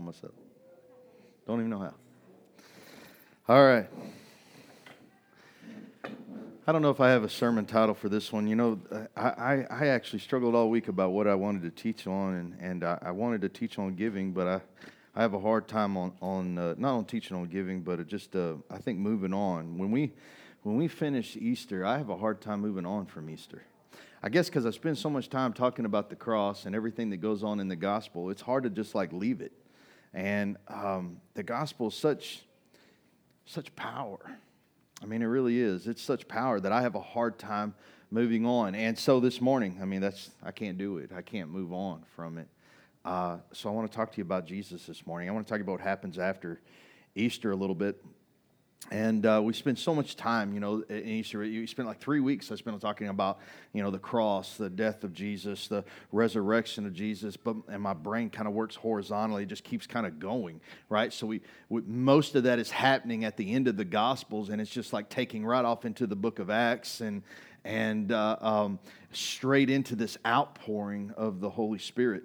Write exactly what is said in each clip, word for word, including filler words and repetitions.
on myself. Don't even know how. All right. I don't know if I have a sermon title for this one. You know, I, I, I actually struggled all week about what I wanted to teach on, and, and I, I wanted to teach on giving, but I, I have a hard time on, on uh, not on teaching on giving, but just uh, I think moving on. When we when we finish Easter, I have a hard time moving on from Easter. I guess because I spend so much time talking about the cross and everything that goes on in the gospel, it's hard to just like leave it. And um, the gospel is such such power. I mean, it really is. It's such power that I have a hard time moving on. And so this morning, I mean, that's I can't do it. I can't move on from it. Uh, so I want to talk to you about Jesus this morning. I want to talk about what happens after Easter a little bit. And uh, we spend so much time, you know, in Easter. You spent like three weeks I spent talking about, you know, the cross, the death of Jesus, the resurrection of Jesus. But and my brain kind of works horizontally. It just keeps kind of going, right? So we, we most of that is happening at the end of the Gospels, and it's just like taking right off into the book of Acts and, and uh, um, straight into this outpouring of the Holy Spirit.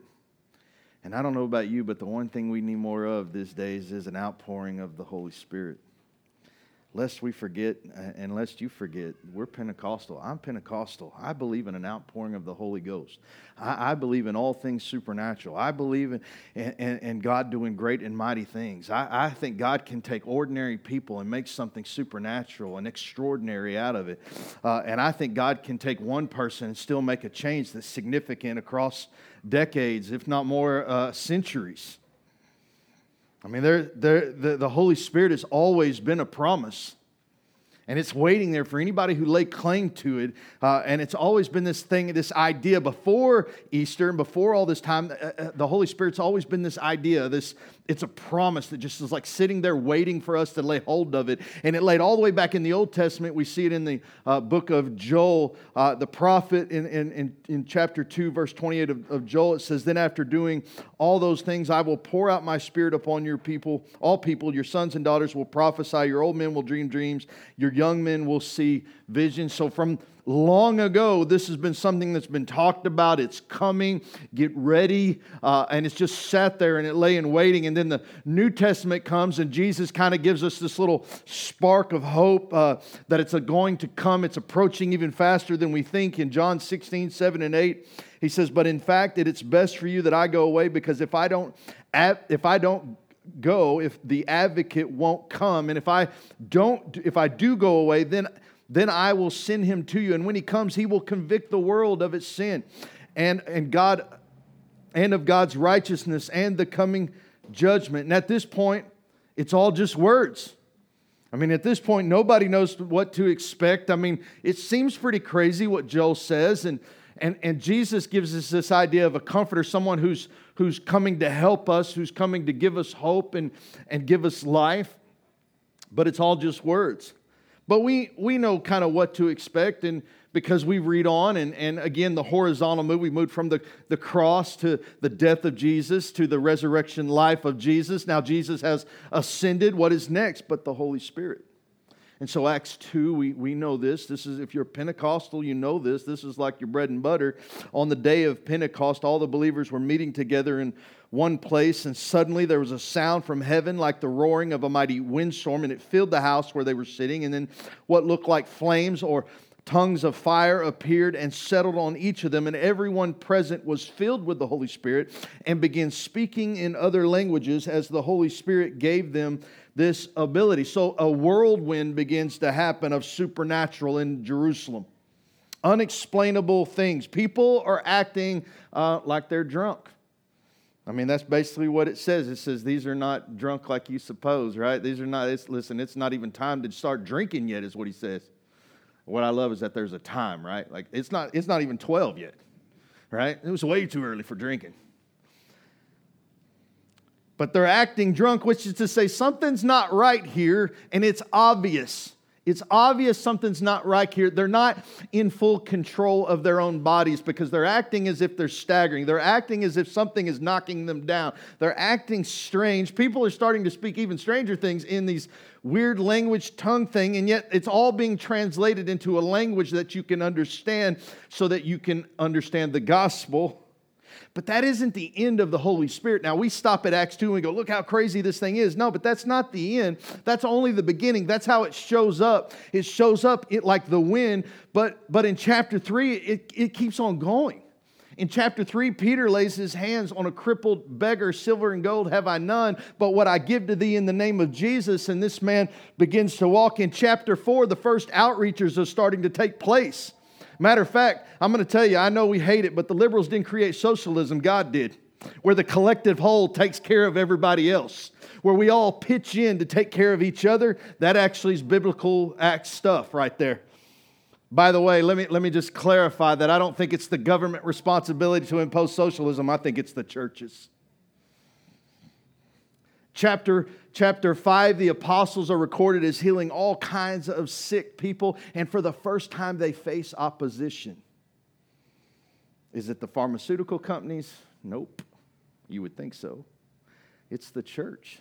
And I don't know about you, but the one thing we need more of these days is an outpouring of the Holy Spirit. Lest we forget, and lest you forget, we're Pentecostal. I'm Pentecostal. I believe in an outpouring of the Holy Ghost. I, I believe in all things supernatural. I believe in, in, in God doing great and mighty things. I, I think God can take ordinary people and make something supernatural and extraordinary out of it. Uh, and I think God can take one person and still make a change that's significant across decades, if not more, uh, centuries. I mean, there, there, the, the Holy Spirit has always been a promise, and it's waiting there for anybody who lay claim to it, uh, and it's always been this thing, this idea before Easter and before all this time, uh, the Holy Spirit's always been this idea, this it's a promise that just is like sitting there waiting for us to lay hold of it, and it laid all the way back in the Old Testament. We see it in the uh, book of Joel, uh, the prophet in, in, in, in chapter two, verse twenty-eight of, of Joel. It says, "Then after doing all those things, I will pour out my spirit upon your people, all people. Your sons and daughters will prophesy. Your old men will dream dreams. Your young men will see visions." So from long ago, this has been something that's been talked about. It's coming. Get ready. Uh, and it's just sat there and it lay in waiting. And then the New Testament comes and Jesus kind of gives us this little spark of hope uh, that it's a going to come. It's approaching even faster than we think. In John sixteen, seven and eight, he says, "But in fact, it is best for you that I go away, because if I don't, if I don't go, if the advocate won't come, and if I don't, if I do go away, then Then I will send him to you. And when he comes, he will convict the world of its sin and, and God and of God's righteousness and the coming judgment." And at this point, it's all just words. I mean, at this point, nobody knows what to expect. I mean, it seems pretty crazy what Joel says. And and, and Jesus gives us this idea of a comforter, someone who's who's coming to help us, who's coming to give us hope and, and give us life. But it's all just words. But we we know kind of what to expect, and because we read on, and, and again, the horizontal move, we moved from the, the cross to the death of Jesus to the resurrection life of Jesus. Now Jesus has ascended. What is next but the Holy Spirit? And so Acts two, we, we know this. This is, if you're Pentecostal, you know this. This is like your bread and butter. On the day of Pentecost, all the believers were meeting together in one place, and suddenly there was a sound from heaven like the roaring of a mighty windstorm, and it filled the house where they were sitting. And then what looked like flames or tongues of fire appeared and settled on each of them, and everyone present was filled with the Holy Spirit and began speaking in other languages as the Holy Spirit gave them this ability. So a whirlwind begins to happen of supernatural in Jerusalem. Unexplainable things. People are acting uh, like they're drunk. I mean, that's basically what it says. It says, these are not drunk like you suppose, right? These are not, it's, listen, it's not even time to start drinking yet, is what he says. What I love is that there's a time, right? Like, it's not it's not even twelve yet, right? It was way too early for drinking. But they're acting drunk, which is to say something's not right here, and it's obvious. It's obvious something's not right here. They're not in full control of their own bodies because they're acting as if they're staggering. They're acting as if something is knocking them down. They're acting strange. People are starting to speak even stranger things in these weird language tongue thing, and yet it's all being translated into a language that you can understand so that you can understand the gospel But that isn't the end of the Holy Spirit. Now, we stop at Acts two and we go, look how crazy this thing is. No, but that's not the end. That's only the beginning. That's how it shows up. It shows up it, like the wind, but, but in chapter three, it, it keeps on going. In chapter three, Peter lays his hands on a crippled beggar. Silver and gold have I none, but what I give to thee in the name of Jesus. And this man begins to walk. In chapter four, the first outreachers are starting to take place. Matter of fact, I'm going to tell you, I know we hate it, but the liberals didn't create socialism, God did, where the collective whole takes care of everybody else, where we all pitch in to take care of each other. That actually is biblical act stuff right there. By the way, let me let me just clarify that I don't think it's the government responsibility to impose socialism. I think it's the churches. Chapter, chapter five, the apostles are recorded as healing all kinds of sick people, and for the first time they face opposition. Is it the pharmaceutical companies? Nope. You would think so. It's the church.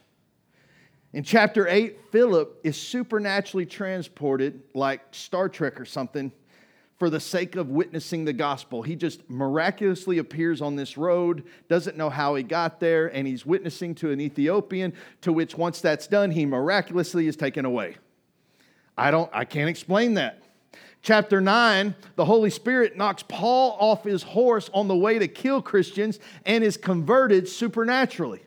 In chapter eight, Philip is supernaturally transported like Star Trek or something for the sake of witnessing the gospel. He just miraculously appears on this road, doesn't know how he got there, and he's witnessing to an Ethiopian, to which once that's done, he miraculously is taken away. I don't, I can't explain that. Chapter nine, the Holy Spirit knocks Paul off his horse on the way to kill Christians and is converted supernaturally.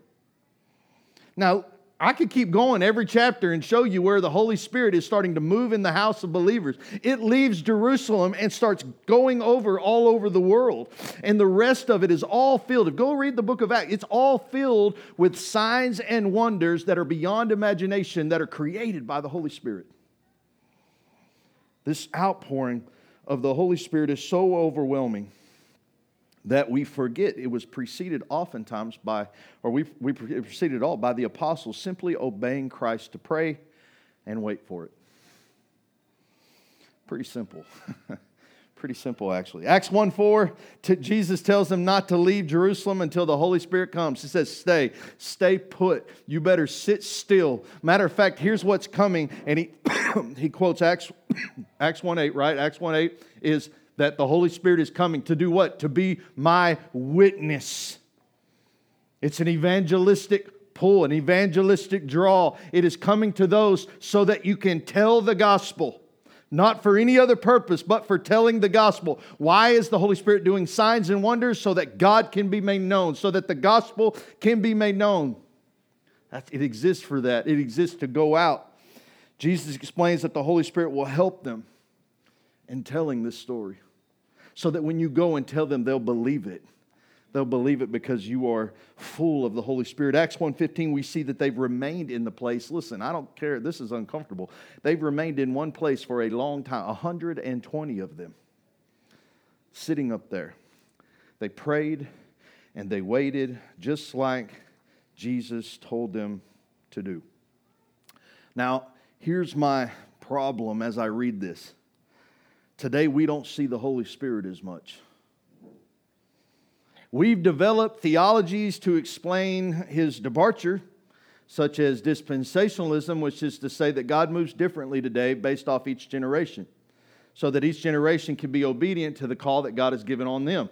Now, I could keep going every chapter and show you where the Holy Spirit is starting to move in the house of believers. It leaves Jerusalem and starts going over all over the world. And the rest of it is all filled. If go read the book of Acts, it's all filled with signs and wonders that are beyond imagination that are created by the Holy Spirit. This outpouring of the Holy Spirit is so overwhelming that we forget it was preceded oftentimes by, or we we preceded all by the apostles simply obeying Christ to pray and wait for it. Pretty simple. Pretty simple, actually. Acts one four, Jesus tells them not to leave Jerusalem until the Holy Spirit comes. He says, stay. Stay put. You better sit still. Matter of fact, here's what's coming. And he he quotes Acts Acts one eight, right? Acts one eight is that the Holy Spirit is coming to do what? To be my witness. It's an evangelistic pull, an evangelistic draw. It is coming to those so that you can tell the gospel. Not for any other purpose, but for telling the gospel. Why is the Holy Spirit doing signs and wonders? So that God can be made known, so that the gospel can be made known. That's, it exists for that. It exists to go out. Jesus explains that the Holy Spirit will help them in telling this story, so that when you go and tell them, they'll believe it. They'll believe it because you are full of the Holy Spirit. Acts one fifteen, we see that they've remained in the place. Listen, I don't care. This is uncomfortable. They've remained in one place for a long time, one hundred twenty of them sitting up there. They prayed and they waited just like Jesus told them to do. Now, here's my problem as I read this. Today, we don't see the Holy Spirit as much. We've developed theologies to explain His departure, such as dispensationalism, which is to say that God moves differently today based off each generation, so that each generation can be obedient to the call that God has given on them.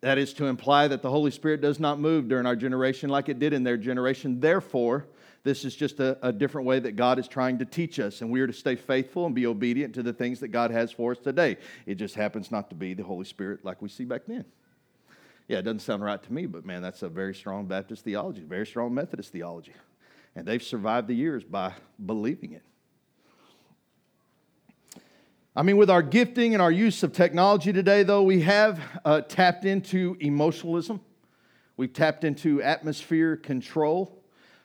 That is to imply that the Holy Spirit does not move during our generation like it did in their generation. Therefore, this is just a, a different way that God is trying to teach us, and we are to stay faithful and be obedient to the things that God has for us today. It just happens not to be the Holy Spirit like we see back then. Yeah, it doesn't sound right to me, but man, that's a very strong Baptist theology, very strong Methodist theology. And they've survived the years by believing it. I mean, with our gifting and our use of technology today, though, we have uh, tapped into emotionalism. We've tapped into atmosphere control.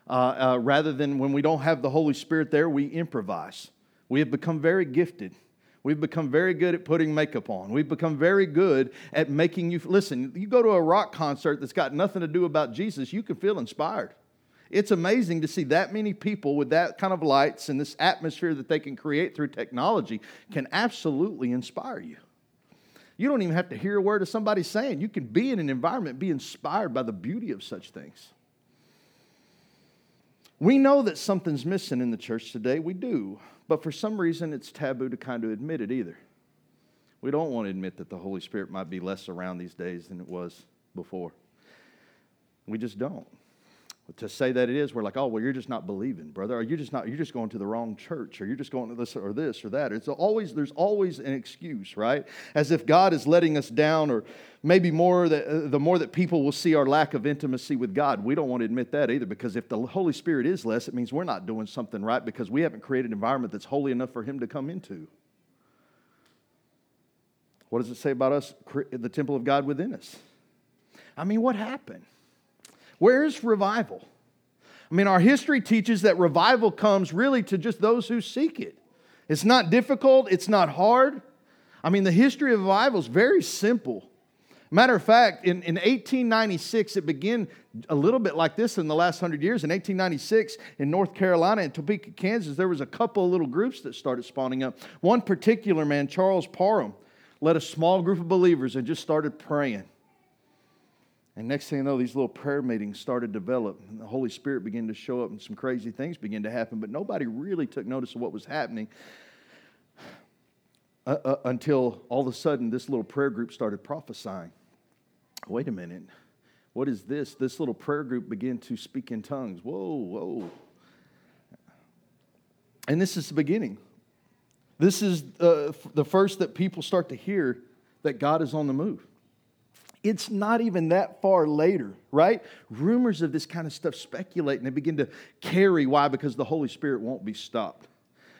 Uh, uh, rather than when we don't have the Holy Spirit there, we improvise. We have become very gifted. We've become very good at putting makeup on. We've become very good at making you... Listen, you go to a rock concert that's got nothing to do about Jesus, you can feel inspired. It's amazing to see that many people with that kind of lights and this atmosphere that they can create through technology can absolutely inspire you. You don't even have to hear a word of somebody saying. You can be in an environment, be inspired by the beauty of such things. We know that something's missing in the church today. We do. But for some reason, it's taboo to kind of admit it either. We don't want to admit that the Holy Spirit might be less around these days than it was before. We just don't. To say that it is, we're like, oh, well, you're just not believing, brother, or you're just not, you're just going to the wrong church, or you're just going to this or this or that. It's always, there's always an excuse, right? As if God is letting us down, or maybe more that the more that people will see our lack of intimacy with God. We don't want to admit that either, because if the Holy Spirit is less, it means we're not doing something right, because we haven't created an environment that's holy enough for Him to come into. What does it say about us, the temple of God within us? I mean, what happened? Where's revival? I mean, our history teaches that revival comes really to just those who seek it. It's not difficult. It's not hard. I mean, the history of revival is very simple. Matter of fact, in, in eighteen ninety-six, it began a little bit like this in the last hundred years. In eighteen ninety-six, in North Carolina and Topeka, Kansas, there was a couple of little groups that started spawning up. One particular man, Charles Parham, led a small group of believers and just started praying. And next thing you know, these little prayer meetings started to develop, and the Holy Spirit began to show up, and some crazy things began to happen, but nobody really took notice of what was happening uh, uh, until all of a sudden this little prayer group started prophesying. Wait a minute, what is this? This little prayer group began to speak in tongues. Whoa, whoa. And this is the beginning. This is uh, the first that people start to hear that God is on the move. It's not even that far later, right? Rumors of this kind of stuff speculate, and they begin to carry. Why? Because the Holy Spirit won't be stopped,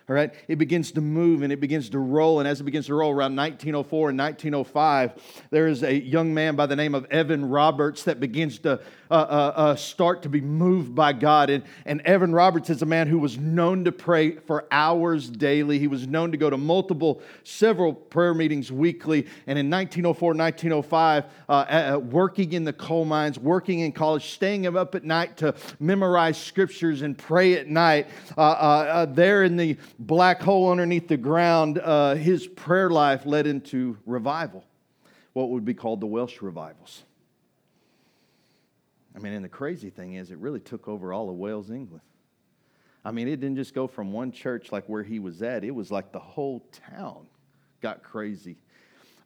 all right? It begins to move, and it begins to roll, and as it begins to roll around nineteen oh four and nineteen oh five, there is a young man by the name of Evan Roberts that begins to uh, uh, uh, start to be moved by God, and, and Evan Roberts is a man who was known to pray for hours daily. He was known to go to multiple, several prayer meetings weekly, and in nineteen oh four, nineteen oh five, uh, uh, working in the coal mines, working in college, staying up at night to memorize scriptures and pray at night, uh, uh, uh, there in the black hole underneath the ground, uh, his prayer life led into revival, what would be called the Welsh revivals. I mean, and the crazy thing is, it really took over all of Wales, England. I mean, it didn't just go from one church like where he was at. It was like the whole town got crazy.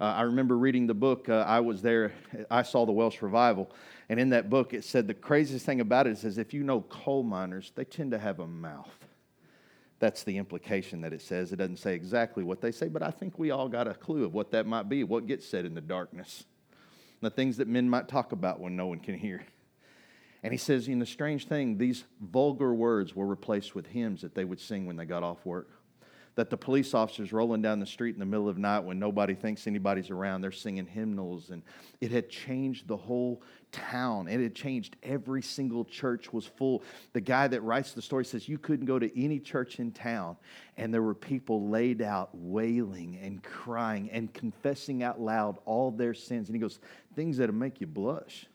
Uh, I remember reading the book, uh, I was there, I saw the Welsh revival, and in that book it said the craziest thing about it is, is if you know coal miners, they tend to have a mouth. That's the implication that it says. It doesn't say exactly what they say, but I think we all got a clue of what that might be, what gets said in the darkness, the things that men might talk about when no one can hear. And he says, in the strange thing, these vulgar words were replaced with hymns that they would sing when they got off work, that the police officers rolling down the street in the middle of the night when nobody thinks anybody's around, they're singing hymnals, and it had changed the whole town. It had changed. Every single church was full. The guy that writes the story says you couldn't go to any church in town, and there were people laid out wailing and crying and confessing out loud all their sins. And he goes, things that'll make you blush.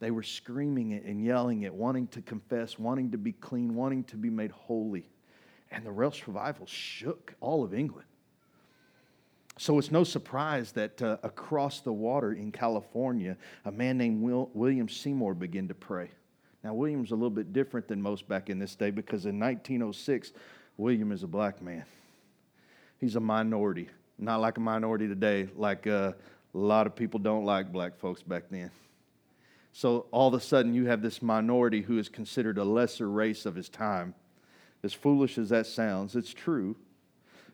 They were screaming it and yelling it, wanting to confess, wanting to be clean, wanting to be made holy. And the Welsh revival shook all of England. So it's no surprise that uh, across the water in California, a man named Will, William Seymour began to pray. Now, William's a little bit different than most back in this day, because in nineteen oh six, William is a black man. He's a minority. Not like a minority today, like uh, a lot of people don't like black folks back then. So all of a sudden, you have this minority who is considered a lesser race of his time. As foolish as that sounds, it's true,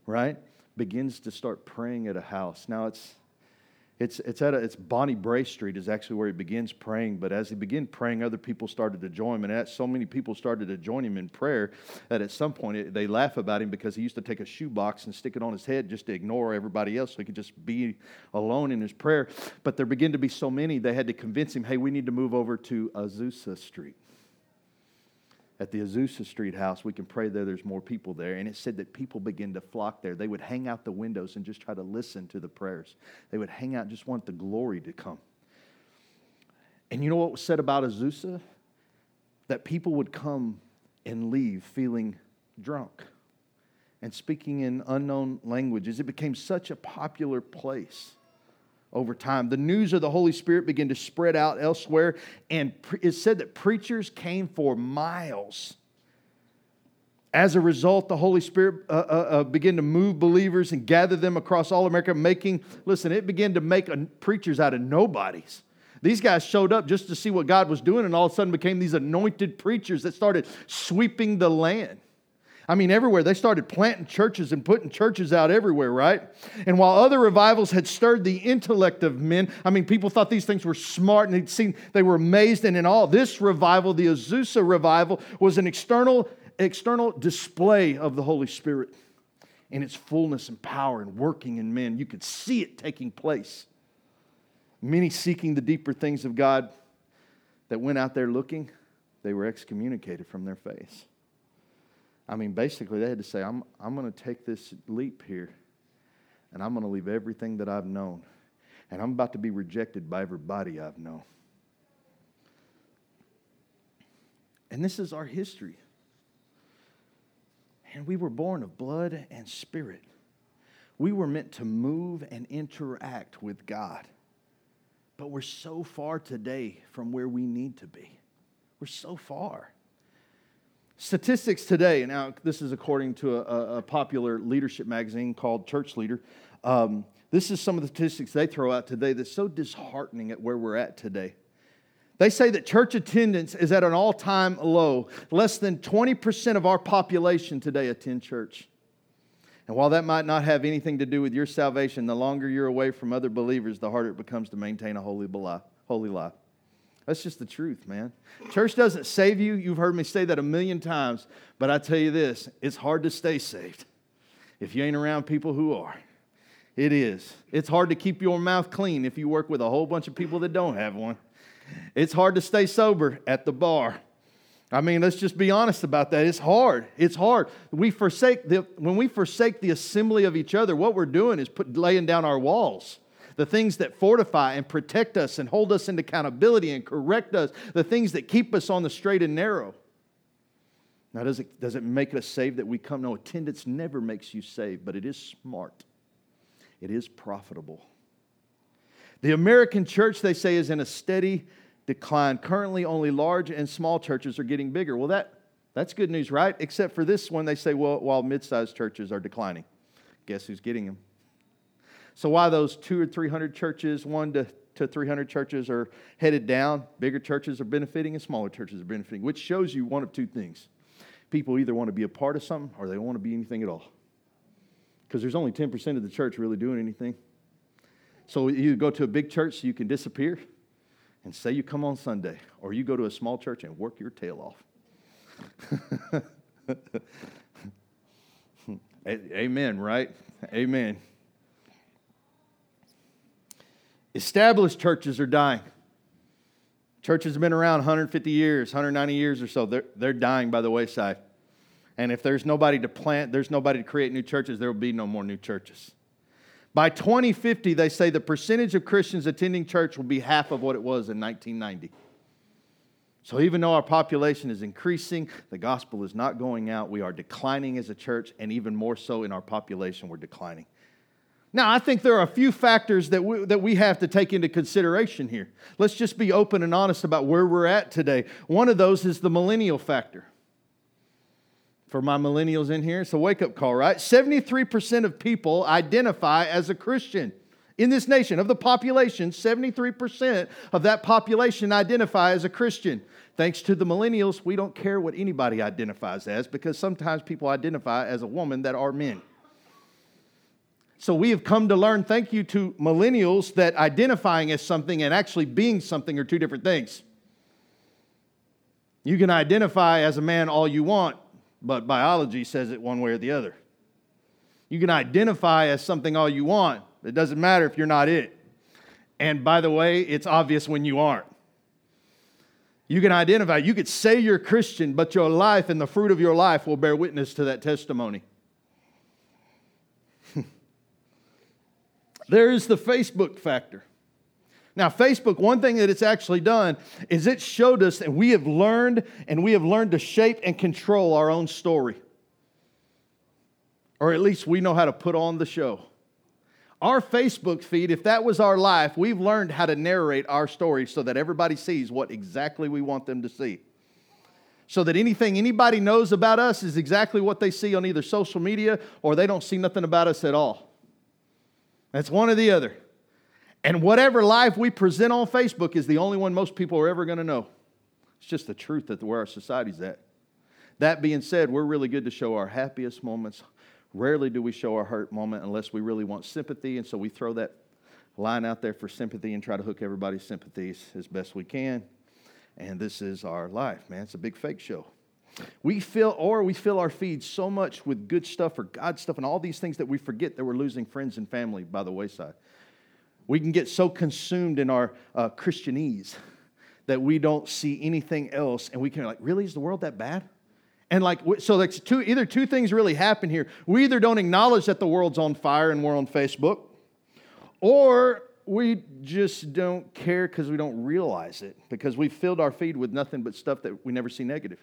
right? Begins to start praying at a house. Now it's it's it's at a, it's Bonnie Brae Street is actually where he begins praying. But as he began praying, other people started to join him, and so many people started to join him in prayer that at some point it, they laugh about him because he used to take a shoebox and stick it on his head just to ignore everybody else so he could just be alone in his prayer. But there began to be so many they had to convince him, hey, we need to move over to Azusa Street. At the Azusa Street house, we can pray there. There's more people there. And it said that people began to flock there. They would hang out the windows and just try to listen to the prayers. They would hang out, just want the glory to come. And you know what was said about Azusa? That people would come and leave feeling drunk and speaking in unknown languages. It became such a popular place. Over time, the news of the Holy Spirit began to spread out elsewhere, and pre- it said that preachers came for miles. As a result, the Holy Spirit uh, uh, uh, began to move believers and gather them across all America, making, listen, it began to make a, preachers out of nobodies. These guys showed up just to see what God was doing and all of a sudden became these anointed preachers that started sweeping the land. I mean, everywhere. They started planting churches and putting churches out everywhere, right? And while other revivals had stirred the intellect of men, I mean, people thought these things were smart and they'd seen, they were amazed and in awe. This revival, the Azusa revival, was an external, external display of the Holy Spirit in its fullness and power and working in men. You could see it taking place. Many seeking the deeper things of God that went out there looking, they were excommunicated from their faith. I mean, basically, they had to say, I'm, I'm going to take this leap here, and I'm going to leave everything that I've known, and I'm about to be rejected by everybody I've known. And this is our history. And we were born of blood and spirit. We were meant to move and interact with God. But we're so far today from where we need to be. We're so far. Statistics today, now this is according to a, a popular leadership magazine called Church Leader. Um, this is some of the statistics they throw out today that's so disheartening at where we're at today. They say that church attendance is at an all-time low. Less than twenty percent of our population today attend church. And while that might not have anything to do with your salvation, the longer you're away from other believers, the harder it becomes to maintain a holy life. That's just the truth, man. Church doesn't save you. You've heard me say that a million times. But I tell you this, it's hard to stay saved if you ain't around people who are. It is. It's hard to keep your mouth clean if you work with a whole bunch of people that don't have one. It's hard to stay sober at the bar. I mean, let's just be honest about that. It's hard. It's hard. We forsake the when we forsake the assembly of each other, what we're doing is put, laying down our walls. The things that fortify and protect us and hold us in accountability and correct us. The things that keep us on the straight and narrow. Now, does it, does it make us saved that we come? No, attendance never makes you saved, but it is smart. It is profitable. The American church, they say, is in a steady decline. Currently, only large and small churches are getting bigger. Well, that, that's good news, right? Except for this one, they say, well, while mid-sized churches are declining. Guess who's getting them? So why those two or three hundred churches, one to, to three hundred churches are headed down, bigger churches are benefiting and smaller churches are benefiting, which shows you one of two things. People either want to be a part of something or they don't want to be anything at all. Because there's only ten percent of the church really doing anything. So you go to a big church so you can disappear and say you come on Sunday, or you go to a small church and work your tail off. Amen, right? Amen. Established churches are dying. Churches have been around one hundred fifty years, one hundred ninety years or so. They're, they're dying by the wayside. And if there's nobody to plant, there's nobody to create new churches, there will be no more new churches. By twenty fifty, they say the percentage of Christians attending church will be half of what it was in nineteen ninety. So even though our population is increasing, the gospel is not going out. We are declining as a church, and even more so in our population, we're declining. Now, I think there are a few factors that we, that we have to take into consideration here. Let's just be open and honest about where we're at today. One of those is the millennial factor. For my millennials in here, it's a wake-up call, right? seventy-three percent of people identify as a Christian. In this nation, of the population, seventy-three percent of that population identify as a Christian. Thanks to the millennials, we don't care what anybody identifies as because sometimes people identify as a woman that are men. So we have come to learn, thank you to millennials, that identifying as something and actually being something are two different things. You can identify as a man all you want, but biology says it one way or the other. You can identify as something all you want. It doesn't matter if you're not it. And by the way, it's obvious when you aren't. You can identify. You could say you're Christian, but your life and the fruit of your life will bear witness to that testimony. There is the Facebook factor. Now, Facebook, one thing that it's actually done is it showed us that we have learned and we have learned to shape and control our own story. Or at least we know how to put on the show. Our Facebook feed, if that was our life, we've learned how to narrate our story so that everybody sees what exactly we want them to see. So that anything anybody knows about us is exactly what they see on either social media or they don't see nothing about us at all. That's one or the other. And whatever life we present on Facebook is the only one most people are ever going to know. It's just the truth of where our society's at. That being said, we're really good to show our happiest moments. Rarely do we show our hurt moment unless we really want sympathy, and so we throw that line out there for sympathy and try to hook everybody's sympathies as best we can. And this is our life, man. It's a big fake show. We fill, or we fill our feeds so much with good stuff or God stuff and all these things that we forget that we're losing friends and family by the wayside. We can get so consumed in our uh, Christianese that we don't see anything else, and we can like, really, is the world that bad? And like, so that's two, either two things really happen here. We either don't acknowledge that the world's on fire and we're on Facebook, or we just don't care because we don't realize it, because we've filled our feed with nothing but stuff that we never see negative.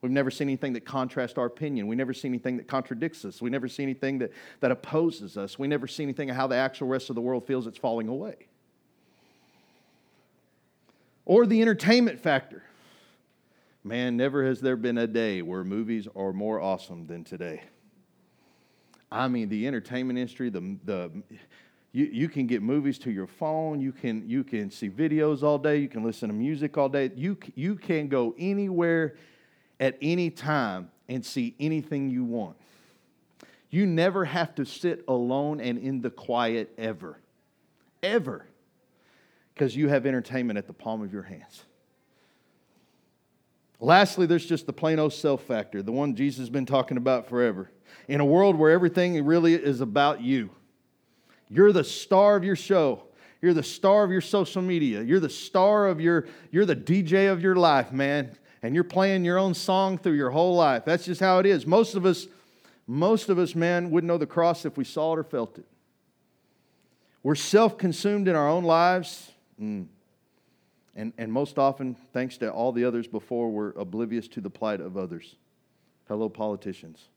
We've never seen anything that contrasts our opinion. We never see anything that contradicts us. We never see anything that, that opposes us. We never see anything of how the actual rest of the world feels it's falling away. Or the entertainment factor. Man, never has there been a day where movies are more awesome than today. I mean, the entertainment industry, the the... You you can get movies to your phone. You can you can see videos all day. You can listen to music all day. You you can go anywhere at any time and see anything you want. You never have to sit alone and in the quiet ever, ever, because you have entertainment at the palm of your hands. Lastly, there's just the plain old self factor, the one Jesus has been talking about forever. In a world where everything really is about you. You're the star of your show. You're the star of your social media. You're the star of your, you're the D J of your life, man. And you're playing your own song through your whole life. That's just how it is. Most of us, most of us, man, wouldn't know the cross if we saw it or felt it. We're self-consumed in our own lives. Mm. And, and most often, thanks to all the others before, we're oblivious to the plight of others. Hello, politicians.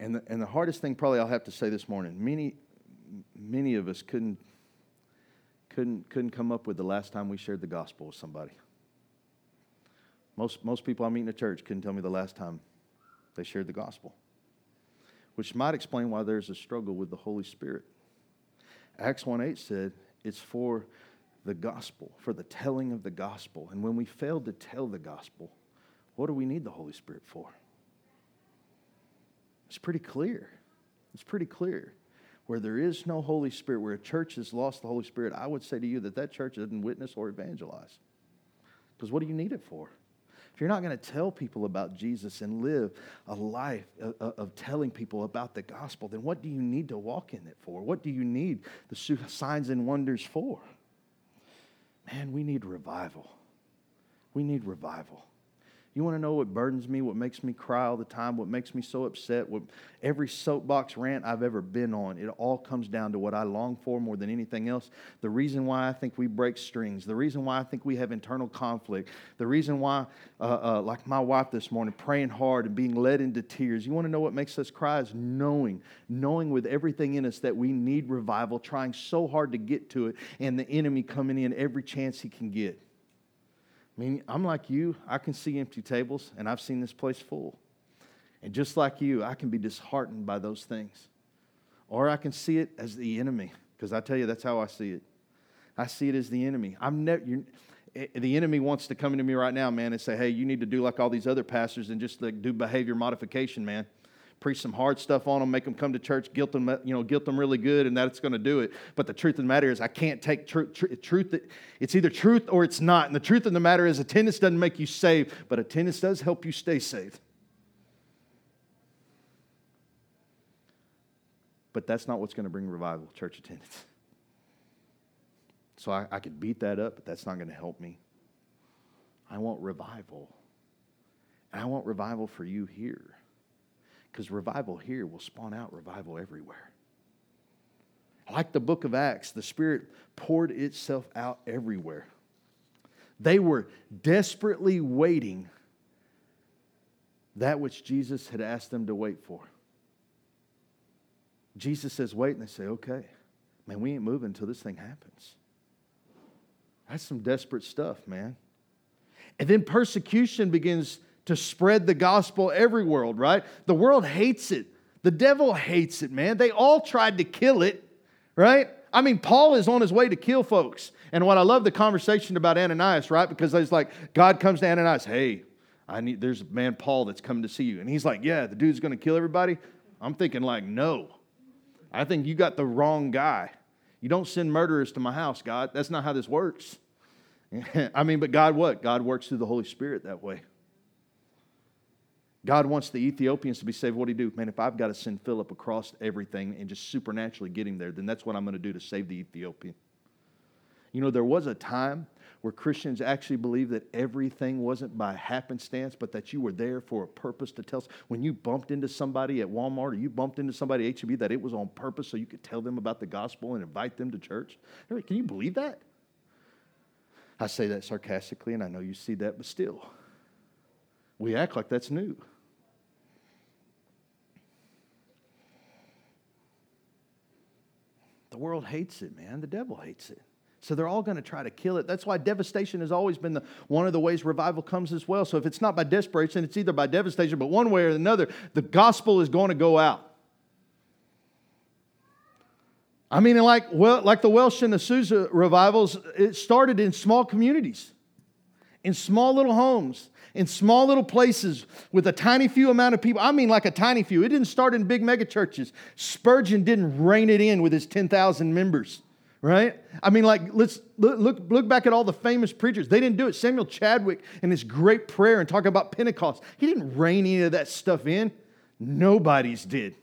And the, and the hardest thing probably I'll have to say this morning, many, many of us couldn't, couldn't, couldn't come up with the last time we shared the gospel with somebody. Most, most people I meet in the church couldn't tell me the last time they shared the gospel, which might explain why there's a struggle with the Holy Spirit. Acts one eight said, it's for the gospel, for the telling of the gospel. And when we fail to tell the gospel, what do we need the Holy Spirit for? It's pretty clear. It's pretty clear. Where there is no Holy Spirit, where a church has lost the Holy Spirit, I would say to you that that church doesn't witness or evangelize. Because what do you need it for? If you're not going to tell people about Jesus and live a life of telling people about the gospel, then what do you need to walk in it for? What do you need the signs and wonders for? Man, we need revival. We need revival. You want to know what burdens me, what makes me cry all the time, what makes me so upset, what every soapbox rant I've ever been on, it all comes down to what I long for more than anything else. The reason why I think we break strings, the reason why I think we have internal conflict, the reason why, uh, uh, like my wife this morning, praying hard and being led into tears. You want to know what makes us cry is knowing, knowing with everything in us that we need revival, trying so hard to get to it, and the enemy coming in every chance he can get. I mean, I'm like you. I can see empty tables, and I've seen this place full. And just like you, I can be disheartened by those things. Or I can see it as the enemy, because I tell you, that's how I see it. I see it as the enemy. I'm never. The enemy wants to come into me right now, man, and say, hey, you need to do like all these other pastors and just like do behavior modification, man. Preach some hard stuff on them, make them come to church, guilt them, you know, guilt them really good, and that's going to do it. But the truth of the matter is I can't take tr- tr- truth. It's either truth or it's not. And the truth of the matter is attendance doesn't make you saved, but attendance does help you stay saved. But that's not what's going to bring revival, church attendance. So I, I could beat that up, but that's not going to help me. I want revival. And I want revival for you here. Because revival here will spawn out revival everywhere. Like the book of Acts, the Spirit poured itself out everywhere. They were desperately waiting that which Jesus had asked them to wait for. Jesus says, wait, and they say, okay. Man, we ain't moving until this thing happens. That's some desperate stuff, man. And then persecution begins to spread the gospel every world, right? The world hates it. The devil hates it, man. They all tried to kill it, right? I mean, Paul is on his way to kill folks. And what I love, the conversation about Ananias, right? Because it's like, God comes to Ananias, hey, I need. There's a man, Paul, that's coming to see you. And he's like, yeah, the dude's going to kill everybody. I'm thinking like, no, I think you got the wrong guy. You don't send murderers to my house, God. That's not how this works. I mean, but God what? God works through the Holy Spirit that way. God wants the Ethiopians to be saved. What do you do? Man, if I've got to send Philip across everything and just supernaturally get him there, then that's what I'm going to do to save the Ethiopian. You know, there was a time where Christians actually believed that everything wasn't by happenstance, but that you were there for a purpose to tell. When you bumped into somebody at Walmart or you bumped into somebody at H E B, that it was on purpose so you could tell them about the gospel and invite them to church. Can you believe that? I say that sarcastically, and I know you see that, but still, we act like that's new. The world hates it, man. The devil hates it. So they're all going to try to kill it. That's why devastation has always been the, one of the ways revival comes as well. So if it's not by desperation, it's either by devastation, but one way or another, the gospel is going to go out. I mean, like, well, like the Welsh and the Azusa revivals, it started in small communities, in small little homes, in small little places with a tiny few amount of people. I mean, like a tiny few. It didn't start in big mega churches. Spurgeon didn't rein it in with his ten thousand members. Right? I mean, like, let's look look back at all the famous preachers. They didn't do it. Samuel Chadwick and his great prayer and talk about Pentecost. He didn't rein any of that stuff in. Nobody's did.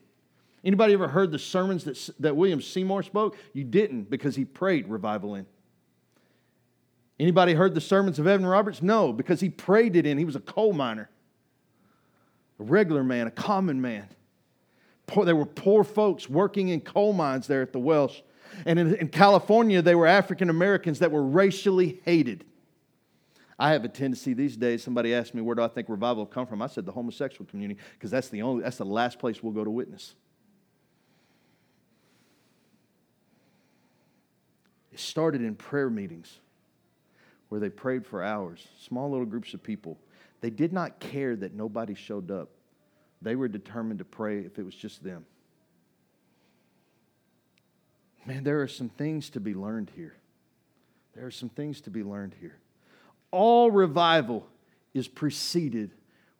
Anybody ever heard the sermons that, that William Seymour spoke? You didn't, because he prayed revival in. Anybody heard the sermons of Evan Roberts? No, because he prayed it in. He was a coal miner, a regular man, a common man. Poor, there were poor folks working in coal mines there at the Welsh. And in, in California, they were African Americans that were racially hated. I have a tendency these days, somebody asked me, where do I think revival will come from? I said the homosexual community, because that's the only, that's the last place we'll go to witness. It started in prayer meetings where they prayed for hours, small little groups of people. They did not care that nobody showed up. They were determined to pray if it was just them. Man, there are some things to be learned here. There are some things to be learned here. All revival is preceded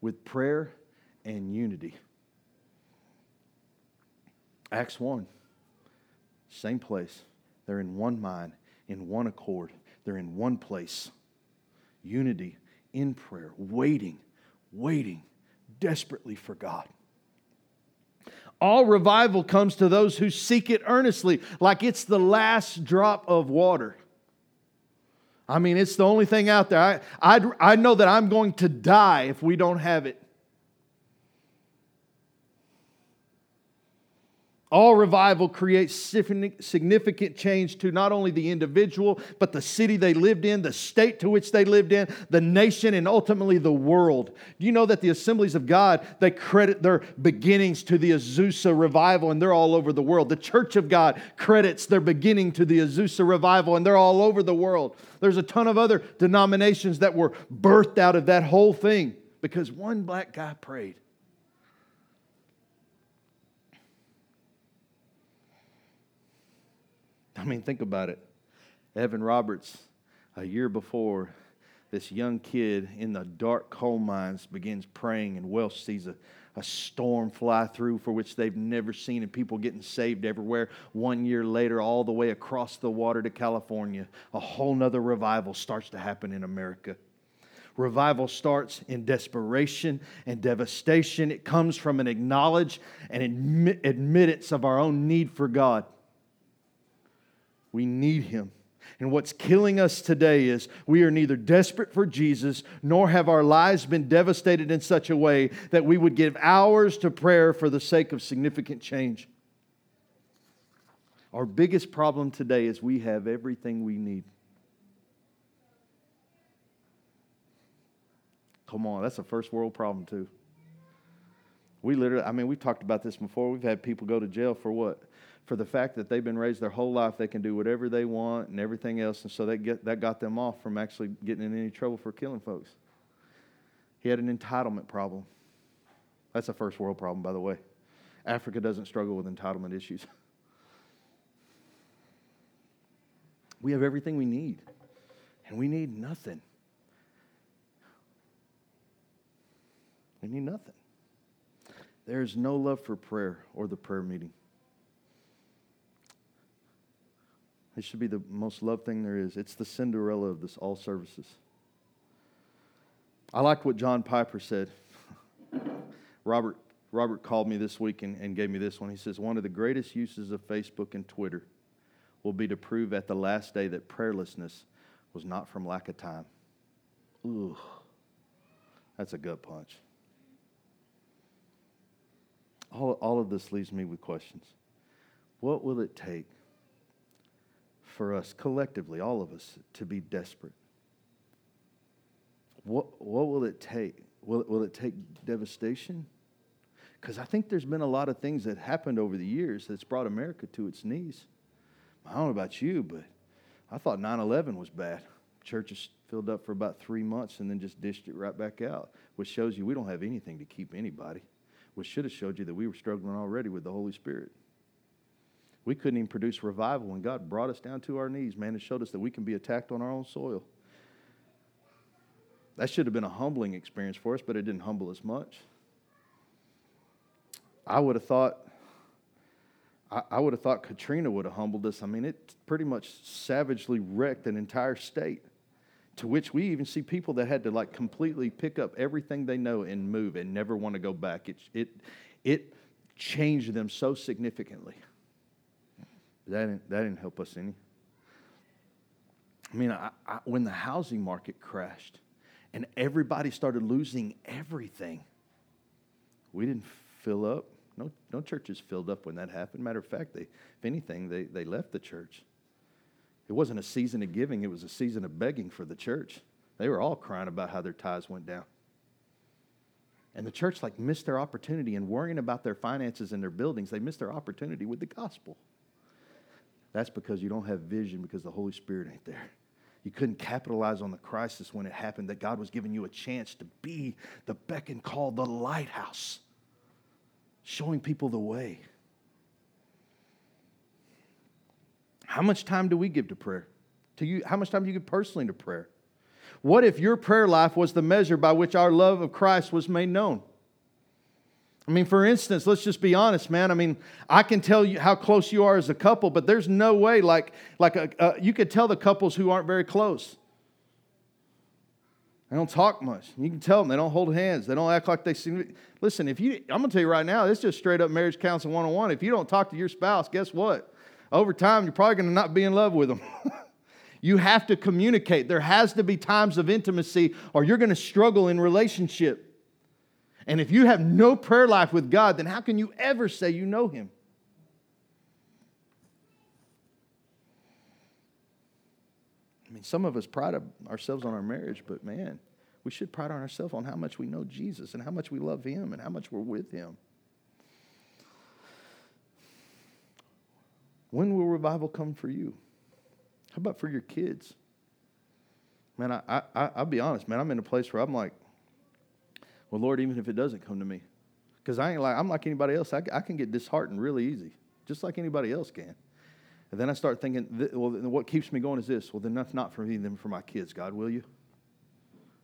with prayer and unity. Acts one, same place. They're in one mind, in one accord. They're in one place. Unity in prayer, waiting, waiting desperately for God. All revival comes to those who seek it earnestly, like it's the last drop of water. I mean, it's the only thing out there. I I'd, I know that I'm going to die if we don't have it. All revival creates significant change to not only the individual, but the city they lived in, the state to which they lived in, the nation, and ultimately the world. Do you know that the Assemblies of God, they credit their beginnings to the Azusa revival, and they're all over the world. The Church of God credits their beginning to the Azusa revival, and they're all over the world. There's a ton of other denominations that were birthed out of that whole thing because one black guy prayed. I mean, think about it. Evan Roberts, a year before, this young kid in the dark coal mines begins praying, and Welsh sees a, a storm fly through for which they've never seen, and people getting saved everywhere. One year later, all the way across the water to California, a whole nother revival starts to happen in America. Revival starts in desperation and devastation. It comes from an acknowledge and admit, admittance of our own need for God. We need Him. And what's killing us today is we are neither desperate for Jesus, nor have our lives been devastated in such a way that we would give hours to prayer for the sake of significant change. Our biggest problem today is we have everything we need. Come on, that's a first world problem too. We literally, I mean, we've talked about this before. We've had people go to jail for what? For the fact that they've been raised their whole life, they can do whatever they want and everything else. And so they get, that got them off from actually getting in any trouble for killing folks. He had an entitlement problem. That's a first world problem, by the way. Africa doesn't struggle with entitlement issues. We have everything we need, and we need nothing. We need nothing. There is no love for prayer or the prayer meeting. It should be the most loved thing there is. It's the Cinderella of this all services. I like what John Piper said. Robert Robert called me this week and, and gave me this one. He says, one of the greatest uses of Facebook and Twitter will be to prove at the last day that prayerlessness was not from lack of time. Ooh, that's a gut punch. All, all of this leaves me with questions. What will it take for us collectively, all of us, to be desperate? What what will it take? Will, will it take devastation? Because I think there's been a lot of things that happened over the years that's brought America to its knees. I don't know about you, but I thought nine eleven was bad. Churches filled up for about three months and then just dished it right back out, which shows you we don't have anything to keep anybody, which should have showed you that we were struggling already with the Holy Spirit. We couldn't even produce revival when God brought us down to our knees, man, and showed us that we can be attacked on our own soil. That should have been a humbling experience for us, but it didn't humble us much. I would have thought, I, I would have thought Katrina would have humbled us. I mean, it pretty much savagely wrecked an entire state, to which we even see people that had to like completely pick up everything they know and move and never want to go back. It it it changed them so significantly. That didn't, that didn't help us any. I mean, I, I, when the housing market crashed and everybody started losing everything, we didn't fill up. No, no churches filled up when that happened. Matter of fact, they, if anything, they, they left the church. It wasn't a season of giving. It was a season of begging for the church. They were all crying about how their tithes went down. And the church, like, missed their opportunity in worrying about their finances and their buildings. They missed their opportunity with the gospel. That's because you don't have vision, because the Holy Spirit ain't there. You couldn't capitalize on the crisis when it happened, that God was giving you a chance to be the beck and call, the lighthouse, showing people the way. How much time do we give to prayer? To you, how much time do you give personally to prayer? What if your prayer life was the measure by which our love of Christ was made known? I mean, for instance, let's just be honest, man. I mean, I can tell you how close you are as a couple, but there's no way, like, like a, a, you could tell the couples who aren't very close. They don't talk much. You can tell them. They don't hold hands. They don't act like they seem. Listen, if you, I'm going to tell you right now, it's just straight up marriage counseling one oh one. If you don't talk to your spouse, guess what? Over time, you're probably going to not be in love with them. You have to communicate. There has to be times of intimacy, or you're going to struggle in relationship. And if you have no prayer life with God, then how can you ever say you know Him? I mean, some of us pride ourselves on our marriage, but man, we should pride on ourselves on how much we know Jesus and how much we love Him and how much we're with Him. When will revival come for you? How about for your kids? Man, I, I, I'll be honest, man, I'm in a place where I'm like, well, Lord, even if it doesn't come to me, because I ain't like I'm like anybody else. I, I can get disheartened really easy, just like anybody else can. And then I start thinking, well, what keeps me going is this. Well, then that's not for me, then for my kids. God, will you?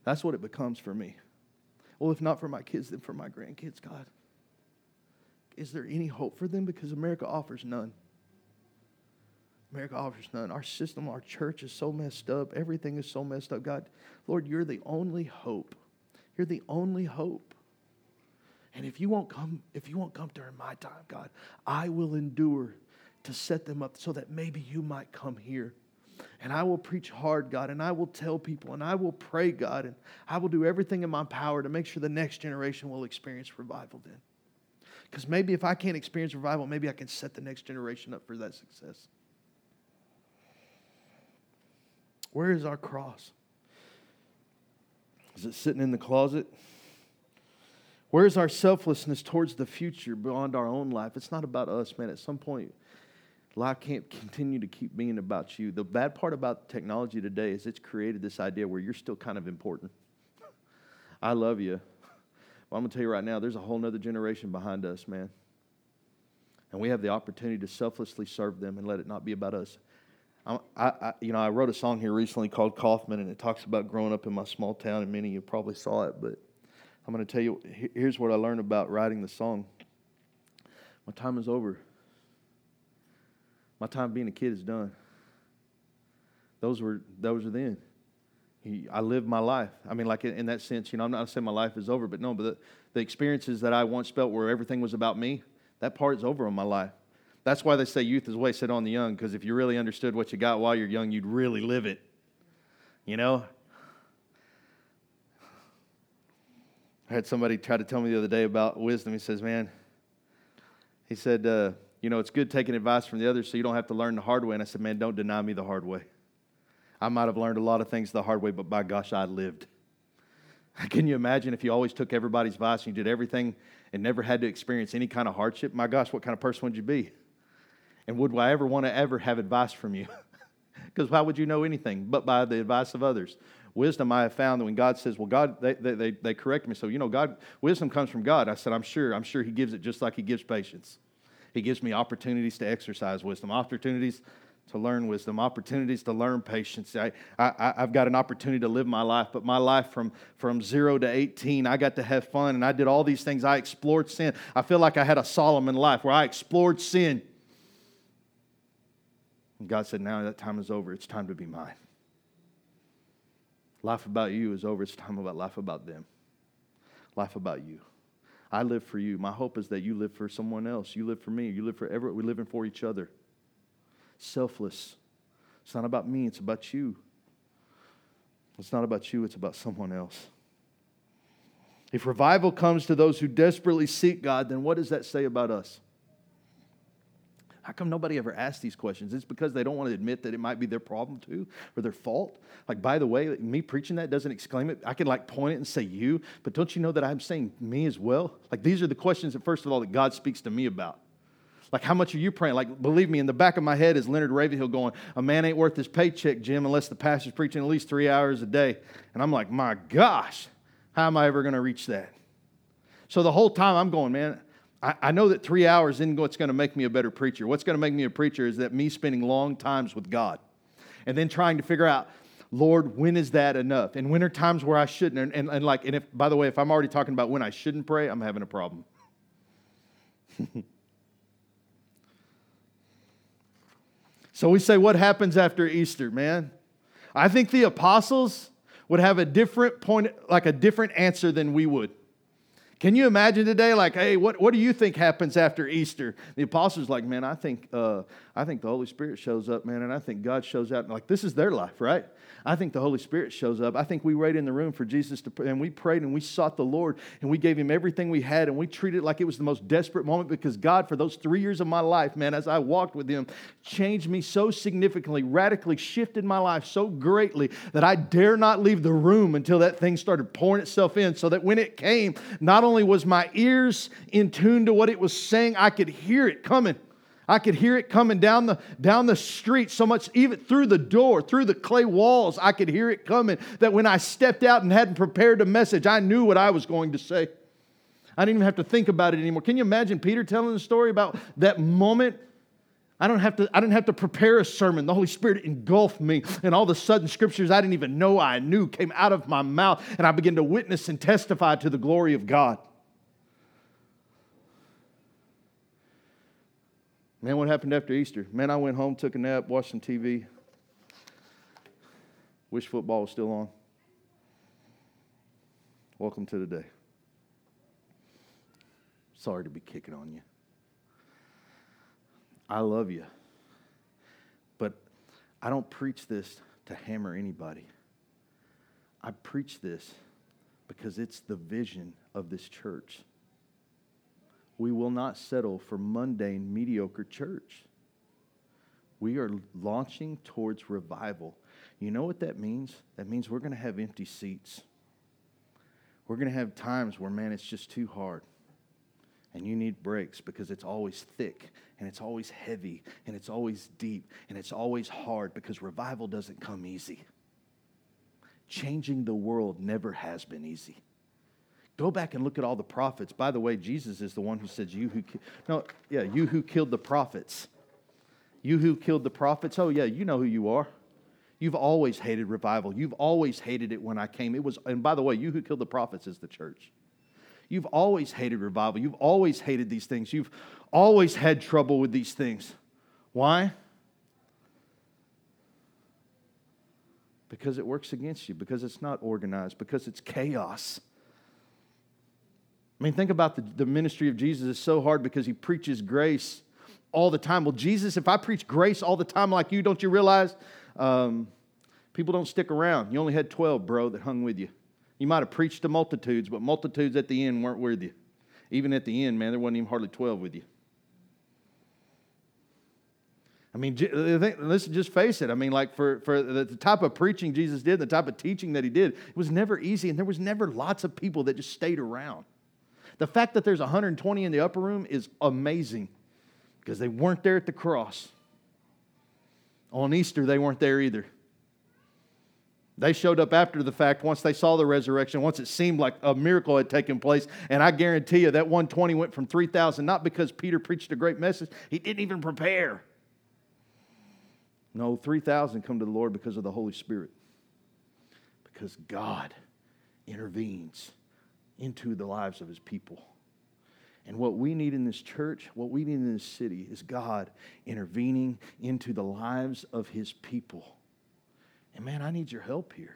That's what it becomes for me. Well, if not for my kids, then for my grandkids. God, is there any hope for them? Because America offers none. America offers none. Our system, our church is so messed up. Everything is so messed up. God, Lord, you're the only hope. You're the only hope. And if you won't come, if you won't come during my time, God, I will endure to set them up so that maybe you might come here. And I will preach hard, God, and I will tell people, and I will pray, God, and I will do everything in my power to make sure the next generation will experience revival then. Because maybe if I can't experience revival, maybe I can set the next generation up for that success. Where is our cross? Is it sitting in the closet? Where's our selflessness towards the future beyond our own life? It's not about us, man. At some point, life can't continue to keep being about you. The bad part about technology today is it's created this idea where you're still kind of important. I love you. Well, I'm going to tell you right now, there's a whole other generation behind us, man. and we have the opportunity to selflessly serve them and let it not be about us. I, I, you know, I wrote a song here recently called Kaufman, and it talks about growing up in my small town, and many of you probably saw it, but I'm going to tell you, here's what I learned about writing the song. My time is over. My time being a kid is done. Those were those are then. I lived my life. I mean, like in that sense, you know, I'm not saying my life is over, but no, but the, the experiences that I once felt where everything was about me, that part's over in my life. That's why they say youth is wasted on the young, because if you really understood what you got while you're young, you'd really live it, you know? I had somebody try to tell me the other day about wisdom. He says, man, he said, uh, you know, it's good taking advice from the others so you don't have to learn the hard way. And I said, man, don't deny me the hard way. I might have learned a lot of things the hard way, but by gosh, I lived. Can you imagine if you always took everybody's advice and you did everything and never had to experience any kind of hardship? My gosh, what kind of person would you be? And would I ever want to ever have advice from you? Because why would you know anything but by the advice of others? Wisdom, I have found that when God says, well, God, they they they correct me. So, you know, God, wisdom comes from God. I said, I'm sure. I'm sure he gives it just like he gives patience. He gives me opportunities to exercise wisdom, opportunities to learn wisdom, opportunities to learn patience. I, I, I've got an opportunity to live my life, but my life from, from zero to eighteen, I got to have fun, and I did all these things. I explored sin. I feel like I had a Solomon life where I explored sin. And God said, now that time is over. It's time to be mine. Life about you is over. It's time about life about them. Life about you. I live for you. My hope is that you live for someone else. You live for me. You live for everyone. We're living for each other. Selfless. It's not about me, it's about you. It's not about you, it's about someone else. If revival comes to those who desperately seek God, then what does that say about us? How come nobody ever asks these questions? It's because they don't want to admit that it might be their problem too, or their fault. Like, by the way, me preaching that doesn't exclaim it. I could like point it and say you, but don't you know that I'm saying me as well? Like, these are the questions that, first of all, that God speaks to me about. Like, how much are you praying? Like, believe me, in the back of my head is Leonard Ravenhill going, a man ain't worth his paycheck, Jim, unless the pastor's preaching at least three hours a day. And I'm like, my gosh, how am I ever going to reach that? So the whole time I'm going, man, I, I know that three hours isn't what's going to make me a better preacher. What's going to make me a preacher is that me spending long times with God and then trying to figure out, Lord, when is that enough? And when are times where I shouldn't? And, and, and like, and if, by the way, if I'm already talking about when I shouldn't pray, I'm having a problem. So we say, what happens after Easter, man? I think the apostles would have a different point, like a different answer than we would. Can you imagine today, like, hey, what, what do you think happens after Easter? The apostles like, man, I think uh, I think the Holy Spirit shows up, man, and I think God shows out. And like, this is their life, right? I think the Holy Spirit shows up. I think we waited in the room for Jesus to pray, and we prayed, and we sought the Lord, and we gave Him everything we had, and we treated it like it was the most desperate moment because God, for those three years of my life, man, as I walked with Him, changed me so significantly, radically shifted my life so greatly that I dare not leave the room until that thing started pouring itself in, so that when it came, not only only was my ears in tune to what it was saying, I could hear it coming. I could hear it coming down the down the street so much, even through the door, through the clay walls, I could hear it coming, that when I stepped out and hadn't prepared a message, I knew what I was going to say. I didn't even have to think about it anymore. Can you imagine Peter telling the story about that moment? I don't have to, I didn't have to prepare a sermon. The Holy Spirit engulfed me, and all of a sudden, scriptures I didn't even know I knew came out of my mouth, and I began to witness and testify to the glory of God. Man, what happened after Easter? Man, I went home, took a nap, watched some T V. Wish football was still on. Welcome to the day. Sorry to be kicking on you. I love you, but I don't preach this to hammer anybody. I preach this because it's the vision of this church. We will not settle for mundane, mediocre church. We are launching towards revival. You know what that means? That means we're going to have empty seats. We're going to have times where, man, it's just too hard. And you need breaks because it's always thick, and it's always heavy, and it's always deep, and it's always hard because revival doesn't come easy. Changing the world never has been easy. Go back and look at all the prophets. By the way, Jesus is the one who says, you who, ki- no, yeah, you who killed the prophets. You who killed the prophets. Oh, yeah, you know who you are. You've always hated revival. You've always hated it when I came. It was, and by the way, you who killed the prophets is the church. You've always hated revival. You've always hated these things. You've always had trouble with these things. Why? Because it works against you, because it's not organized, because it's chaos. I mean, think about the, the ministry of Jesus is so hard because he preaches grace all the time. Well, Jesus, if I preach grace all the time like you, don't you realize um, people don't stick around? You only had twelve, bro, that hung with you. You might have preached to multitudes, but multitudes at the end weren't with you. Even at the end, man, there wasn't even hardly twelve with you. I mean, let's just face it. I mean, like for, for the type of preaching Jesus did, the type of teaching that he did, it was never easy, and there was never lots of people that just stayed around. The fact that there's one hundred twenty in the upper room is amazing because they weren't there at the cross. On Easter, they weren't there either. They showed up after the fact once they saw the resurrection, once it seemed like a miracle had taken place. And I guarantee you that one hundred twenty went from three thousand, not because Peter preached a great message. He didn't even prepare. No, three thousand come to the Lord because of the Holy Spirit. Because God intervenes into the lives of his people. And what we need in this church, what we need in this city, is God intervening into the lives of his people. And man, I need your help here.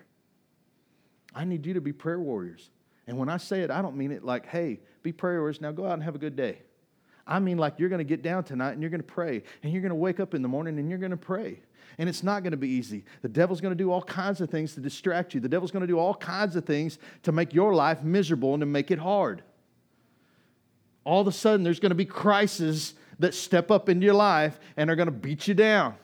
I need you to be prayer warriors. And when I say it, I don't mean it like, hey, be prayer warriors, now go out and have a good day. I mean like you're going to get down tonight and you're going to pray. And you're going to wake up in the morning and you're going to pray. And it's not going to be easy. The devil's going to do all kinds of things to distract you. The devil's going to do all kinds of things to make your life miserable and to make it hard. All of a sudden, there's going to be crises that step up into your life and are going to beat you down.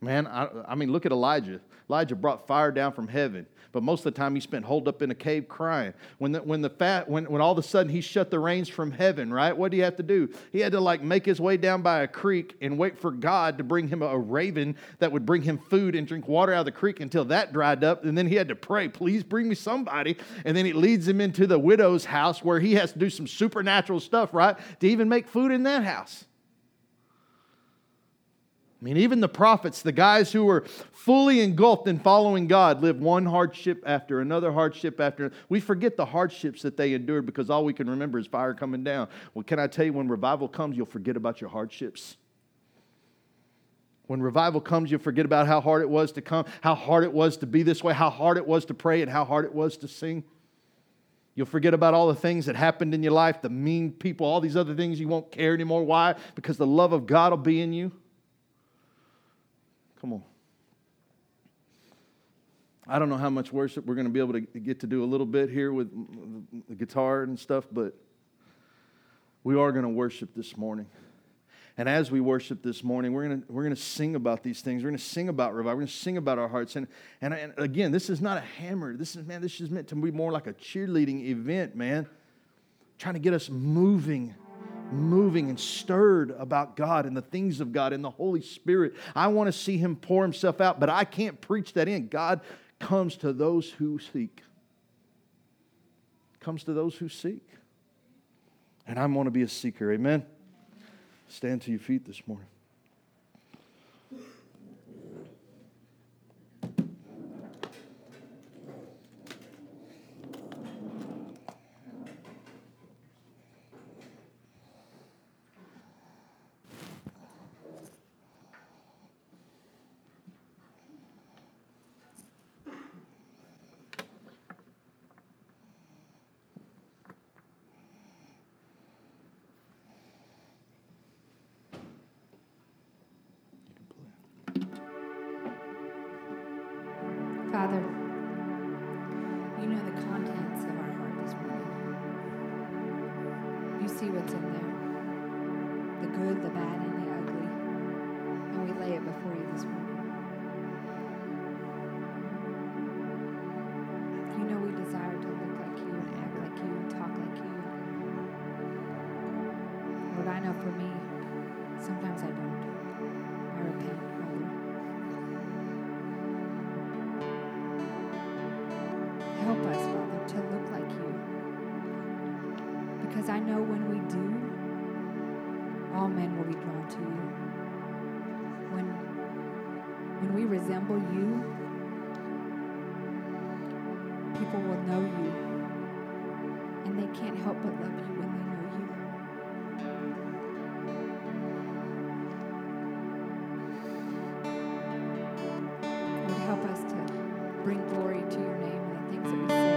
Man, I, I mean, look at Elijah. Elijah brought fire down from heaven. But most of the time, he spent holed up in a cave crying. When the, when the fat, when, when all of a sudden he shut the rains from heaven, right? What did he have to do? He had to like make his way down by a creek and wait for God to bring him a raven that would bring him food and drink water out of the creek until that dried up. And then he had to pray, please bring me somebody. And then it leads him into the widow's house where he has to do some supernatural stuff, right? To even make food in that house. I mean, even the prophets, the guys who were fully engulfed in following God, lived one hardship after another hardship after another. We forget the hardships that they endured because all we can remember is fire coming down. Well, can I tell you, when revival comes, you'll forget about your hardships. When revival comes, you'll forget about how hard it was to come, how hard it was to be this way, how hard it was to pray, and how hard it was to sing. You'll forget about all the things that happened in your life, the mean people, all these other things you won't care anymore. Why? Because the love of God will be in you. Come on. I don't know how much worship we're going to be able to get to do a little bit here with the guitar and stuff, but we are going to worship this morning. And as we worship this morning, we're going to, we're going to sing about these things. We're going to sing about revival. We're going to sing about our hearts. And, and, and again, this is not a hammer. This is, man, this is meant to be more like a cheerleading event, man. Trying to get us moving. moving and stirred about God and the things of God and the Holy Spirit. I want to see him pour himself out, but I can't preach that in. God comes to those who seek. Comes to those who seek. And I want to be a seeker. Amen? Stand to your feet this morning. Father, you know the contents of our heart this morning. You see what's in there, the good, the bad, and the ugly, and we lay it before you this morning. You know we desire to look like you and act like you and talk like you. Lord, I know for me, sometimes I don't. I repent. Help us, Father. to look like you. Because I know when we do, all men will be drawn to you. When, when we resemble you, people will know you, and they can't help but love you when they know you. Lord, help us to bring glory to your name and the things that we say.